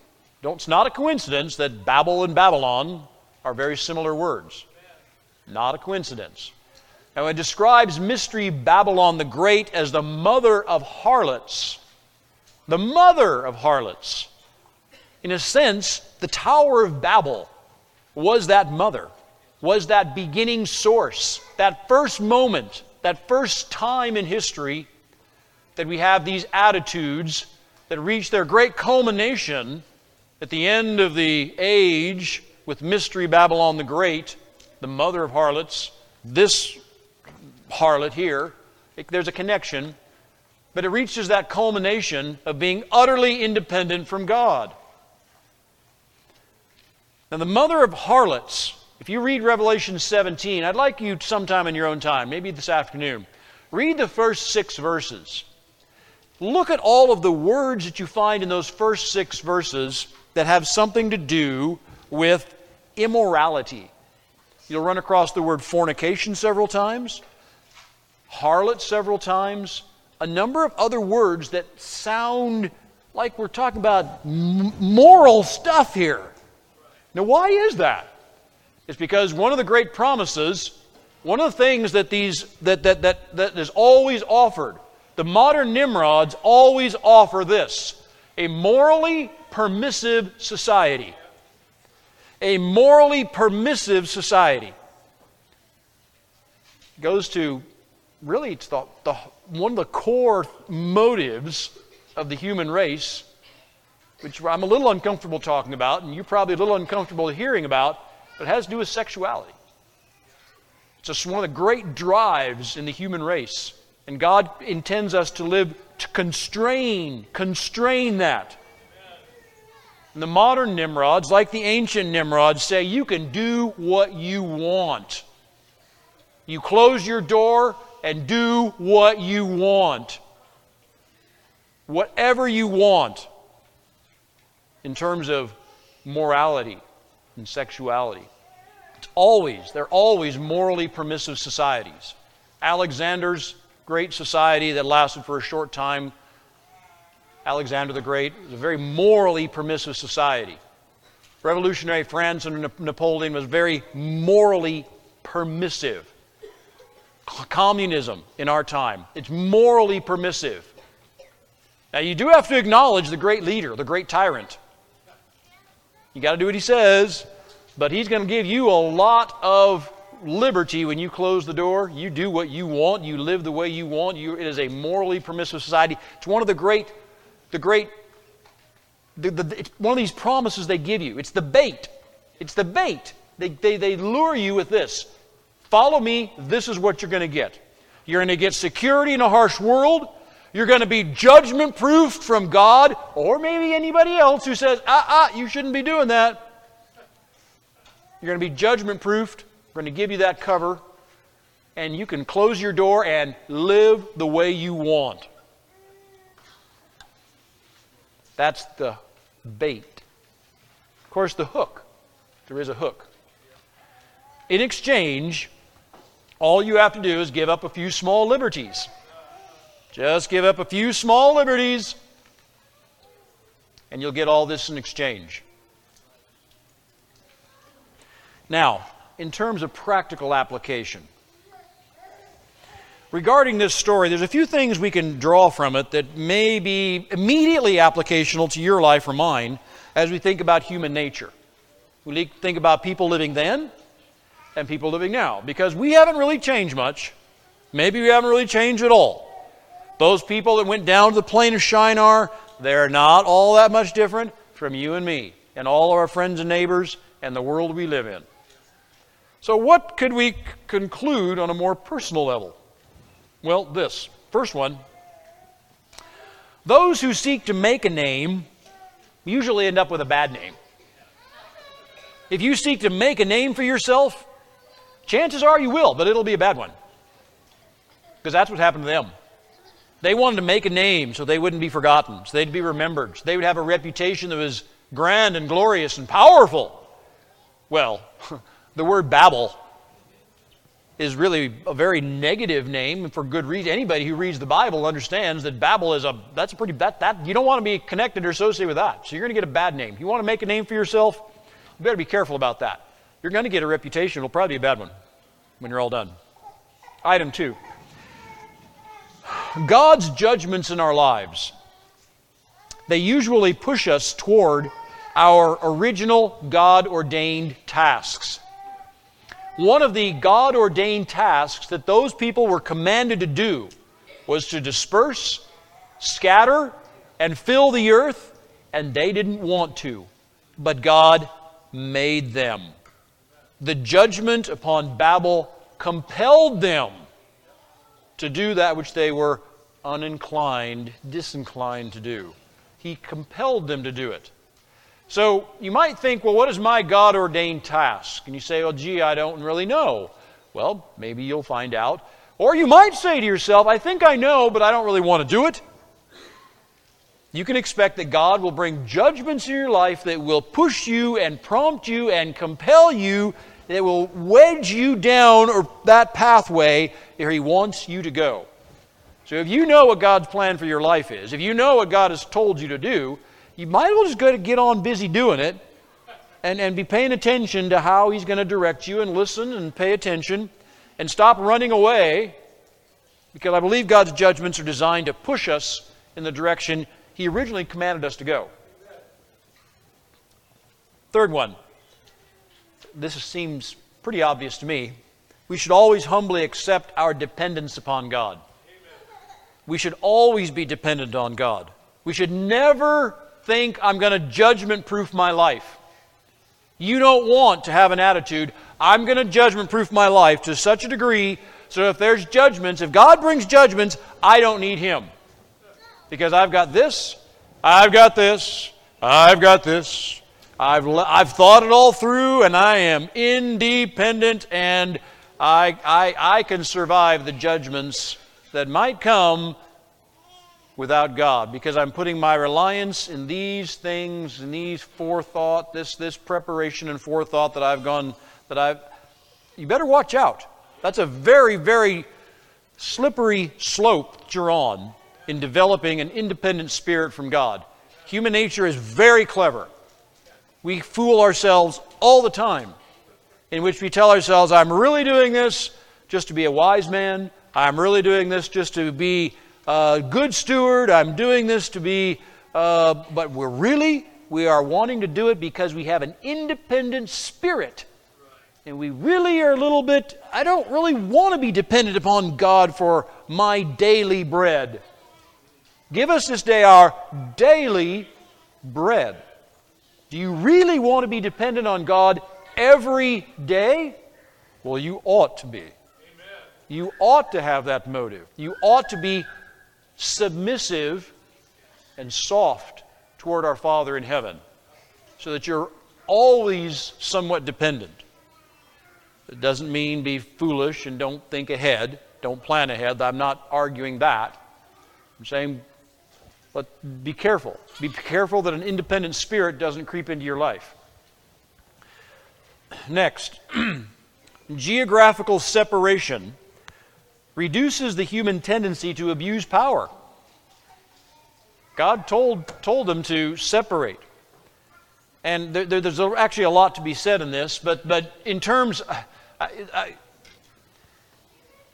it's not a coincidence that Babel and Babylon are very similar words. Not a coincidence. Now, it describes Mystery Babylon the Great as the mother of harlots. The mother of harlots. In a sense, the Tower of Babel was that mother, was that beginning source, that first moment, that first time in history that we have these attitudes that reach their great culmination at the end of the age with Mystery Babylon the Great, the mother of harlots, this harlot here. There's a connection, but it reaches that culmination of being utterly independent from God. Now, the mother of harlots, if you read Revelation 17, I'd like you sometime in your own time, maybe this afternoon, read the first 6 verses. Look at all of the words that you find in those first 6 verses that have something to do with immorality. You'll run across the word fornication several times, harlot several times, a number of other words that sound like we're talking about moral stuff here. Now, why is that? It's because one of the great promises, one of the things that that is always offered, the modern Nimrods always offer this, a morally permissive society. A morally permissive society. It goes to, really, it's one of the core motives of the human race, which I'm a little uncomfortable talking about, and you're probably a little uncomfortable hearing about, but it has to do with sexuality. It's just one of the great drives in the human race. And God intends us to live to constrain that. And the modern Nimrods, like the ancient Nimrods, say you can do what you want. You close your door and do what you want. Whatever you want in terms of morality and sexuality. They're always morally permissive societies. Alexander's great society that lasted for a short time, Alexander the Great, was a very morally permissive society. Revolutionary France under Napoleon was very morally permissive. Communism in our time, it's morally permissive. Now you do have to acknowledge the great leader, the great tyrant. You got to do what he says, but he's going to give you a lot of liberty when you close the door. You do what you want. You live the way you want. It is a morally permissive society. It's one of it's one of these promises they give you. It's the bait. It's the bait. They lure you with this. Follow me. This is what you're going to get. You're going to get security in a harsh world. You're going to be judgment-proof from God or maybe anybody else who says, you shouldn't be doing that. You're going to be judgment-proofed. We're going to give you that cover, and you can close your door and live the way you want. That's the bait. Of course, the hook. There is a hook. In exchange, all you have to do is give up a few small liberties. Just give up a few small liberties, and you'll get all this in exchange. Now, in terms of practical application, regarding this story, there's a few things we can draw from it that may be immediately applicational to your life or mine as we think about human nature. We think about people living then and people living now, because we haven't really changed much. Maybe we haven't really changed at all. Those people that went down to the plain of Shinar, they're not all that much different from you and me and all of our friends and neighbors and the world we live in. So what could we conclude on a more personal level? Well, this. First one. Those who seek to make a name usually end up with a bad name. If you seek to make a name for yourself, chances are you will, but it'll be a bad one. Because that's what happened to them. They wanted to make a name so they wouldn't be forgotten, so they'd be remembered. So they would have a reputation that was grand and glorious and powerful. Well, the word Babel is really a very negative name, and for good reason. Anybody who reads the Bible understands that Babel is you don't want to be connected or associated with that. So you're going to get a bad name. You want to make a name for yourself, you better be careful about that. You're going to get a reputation. It'll probably be a bad one when you're all done. Item 2. God's judgments in our lives, they usually push us toward our original God-ordained tasks. One of the God-ordained tasks that those people were commanded to do was to disperse, scatter, and fill the earth, and they didn't want to. But God made them. The judgment upon Babel compelled them to do that which they were disinclined to do. He compelled them to do it. So you might think, well, what is my God-ordained task? And you say, well, gee, I don't really know. Well, maybe you'll find out. Or you might say to yourself, I think I know, but I don't really want to do it. You can expect that God will bring judgments in your life that will push you and prompt you and compel you, that will wedge you down or that pathway where He wants you to go. So if you know what God's plan for your life is, if you know what God has told you to do, you might as well just go to get on busy doing it and be paying attention to how He's going to direct you, and listen and pay attention and stop running away, because I believe God's judgments are designed to push us in the direction He originally commanded us to go. Third one. This seems pretty obvious to me. We should always humbly accept our dependence upon God. We should always be dependent on God. We should never think I'm going to judgment-proof my life. You don't want to have an attitude, I'm going to judgment-proof my life to such a degree, so if God brings judgments, I don't need Him. Because I've got this, I've got this. I've thought it all through, and I am independent, and I can survive the judgments that might come without God, because I'm putting my reliance in these things, in these forethought, this preparation and forethought that I've gone, you better watch out. That's a very, very slippery slope that you're on in developing an independent spirit from God. Human nature is very clever. We fool ourselves all the time, in which we tell ourselves, I'm really doing this just to be a wise man. I'm really doing this just to be a good steward. I'm doing this to be, but we are wanting to do it because we have an independent spirit. And we really are a little bit, I don't really want to be dependent upon God for my daily bread. Give us this day our daily bread. Do you really want to be dependent on God every day? Well, you ought to be. Amen. You ought to have that motive. You ought to be submissive and soft toward our Father in heaven, so that you're always somewhat dependent. It doesn't mean be foolish and don't think ahead, don't plan ahead. I'm not arguing that. I'm saying, but be careful. Be careful that an independent spirit doesn't creep into your life. Next, geographical separation reduces the human tendency to abuse power. God told them to separate. And there's actually a lot to be said in this, but in terms,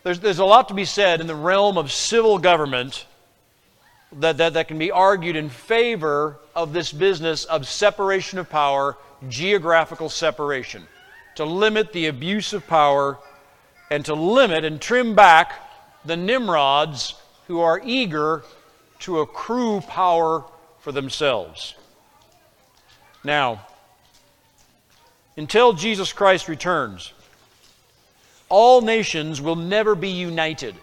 there's a lot to be said in the realm of civil government that can be argued in favor of this business of separation of power, geographical separation, to limit the abuse of power and to limit and trim back the Nimrods who are eager to accrue power for themselves. Now, until Jesus Christ returns, all nations will never be united.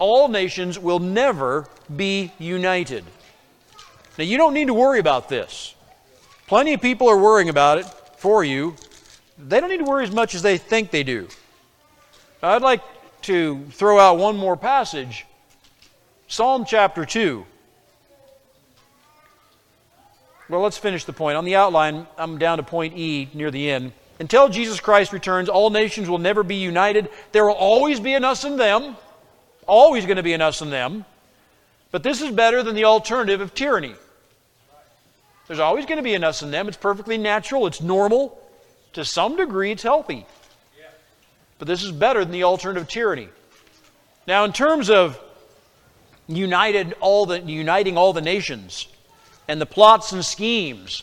All nations will never be united. Now, you don't need to worry about this. Plenty of people are worrying about it for you. They don't need to worry as much as they think they do. Now, I'd like to throw out one more passage. Psalm chapter 2. Well, let's finish the point. On the outline, I'm down to point E near the end. Until Jesus Christ returns, all nations will never be united. There will always be an us and them. Always going to be an us and them. But this is better than the alternative of tyranny. There's always going to be an us and them. It's perfectly natural. It's normal. To some degree, it's healthy. But this is better than the alternative of tyranny. Now, in terms of uniting all the nations, and the plots and schemes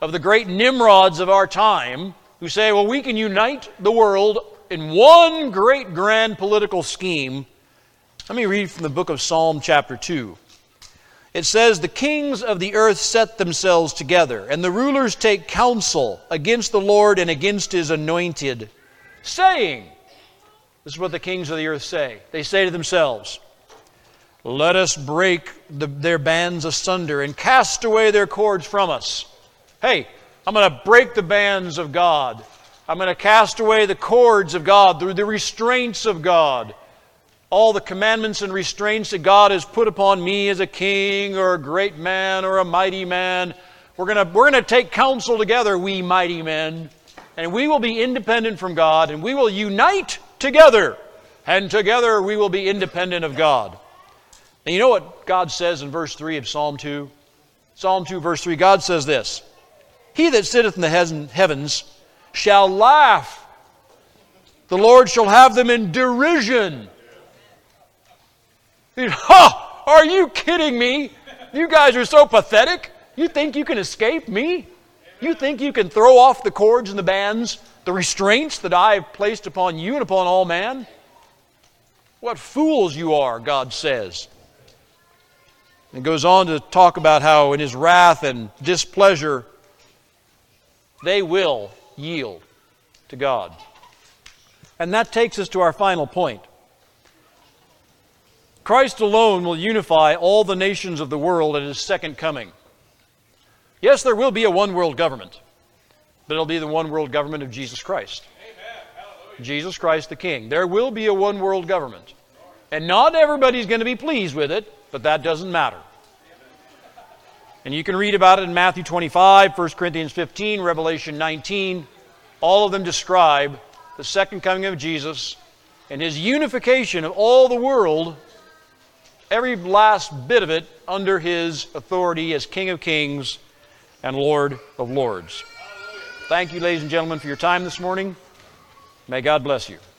of the great Nimrods of our time who say, well, we can unite the world in one great grand political scheme. Let me read from the book of Psalm chapter 2. It says, the kings of the earth set themselves together, and the rulers take counsel against the Lord and against His anointed, saying, this is what the kings of the earth say. They say to themselves, let us break their bands asunder and cast away their cords from us. Hey, I'm going to break the bands of God. I'm going to cast away the cords of God, the restraints of God. All the commandments and restraints that God has put upon me as a king or a great man or a mighty man. We're going to take counsel together, we mighty men. And we will be independent from God, and we will unite together. And together we will be independent of God. And you know what God says in verse 3 of Psalm 2? Psalm 2, verse 3, God says this, He that sitteth in the heavens shall laugh. The Lord shall have them in derision. Ha! Are you kidding me? You guys are so pathetic. You think you can escape me? You think you can throw off the cords and the bands, the restraints that I have placed upon you and upon all man? What fools you are, God says. And goes on to talk about how in His wrath and displeasure, they will yield to God. And that takes us to our final point. Christ alone will unify all the nations of the world at His second coming. Yes, there will be a one-world government, but it'll be the one-world government of Jesus Christ. Amen. Hallelujah. Jesus Christ the King. There will be a one-world government. And not everybody's going to be pleased with it, but that doesn't matter. And you can read about it in Matthew 25, 1 Corinthians 15, Revelation 19. All of them describe the second coming of Jesus and his unification of all the world, every last bit of it, under his authority as King of Kings and Lord of Lords. Thank you, ladies and gentlemen, for your time this morning. May God bless you.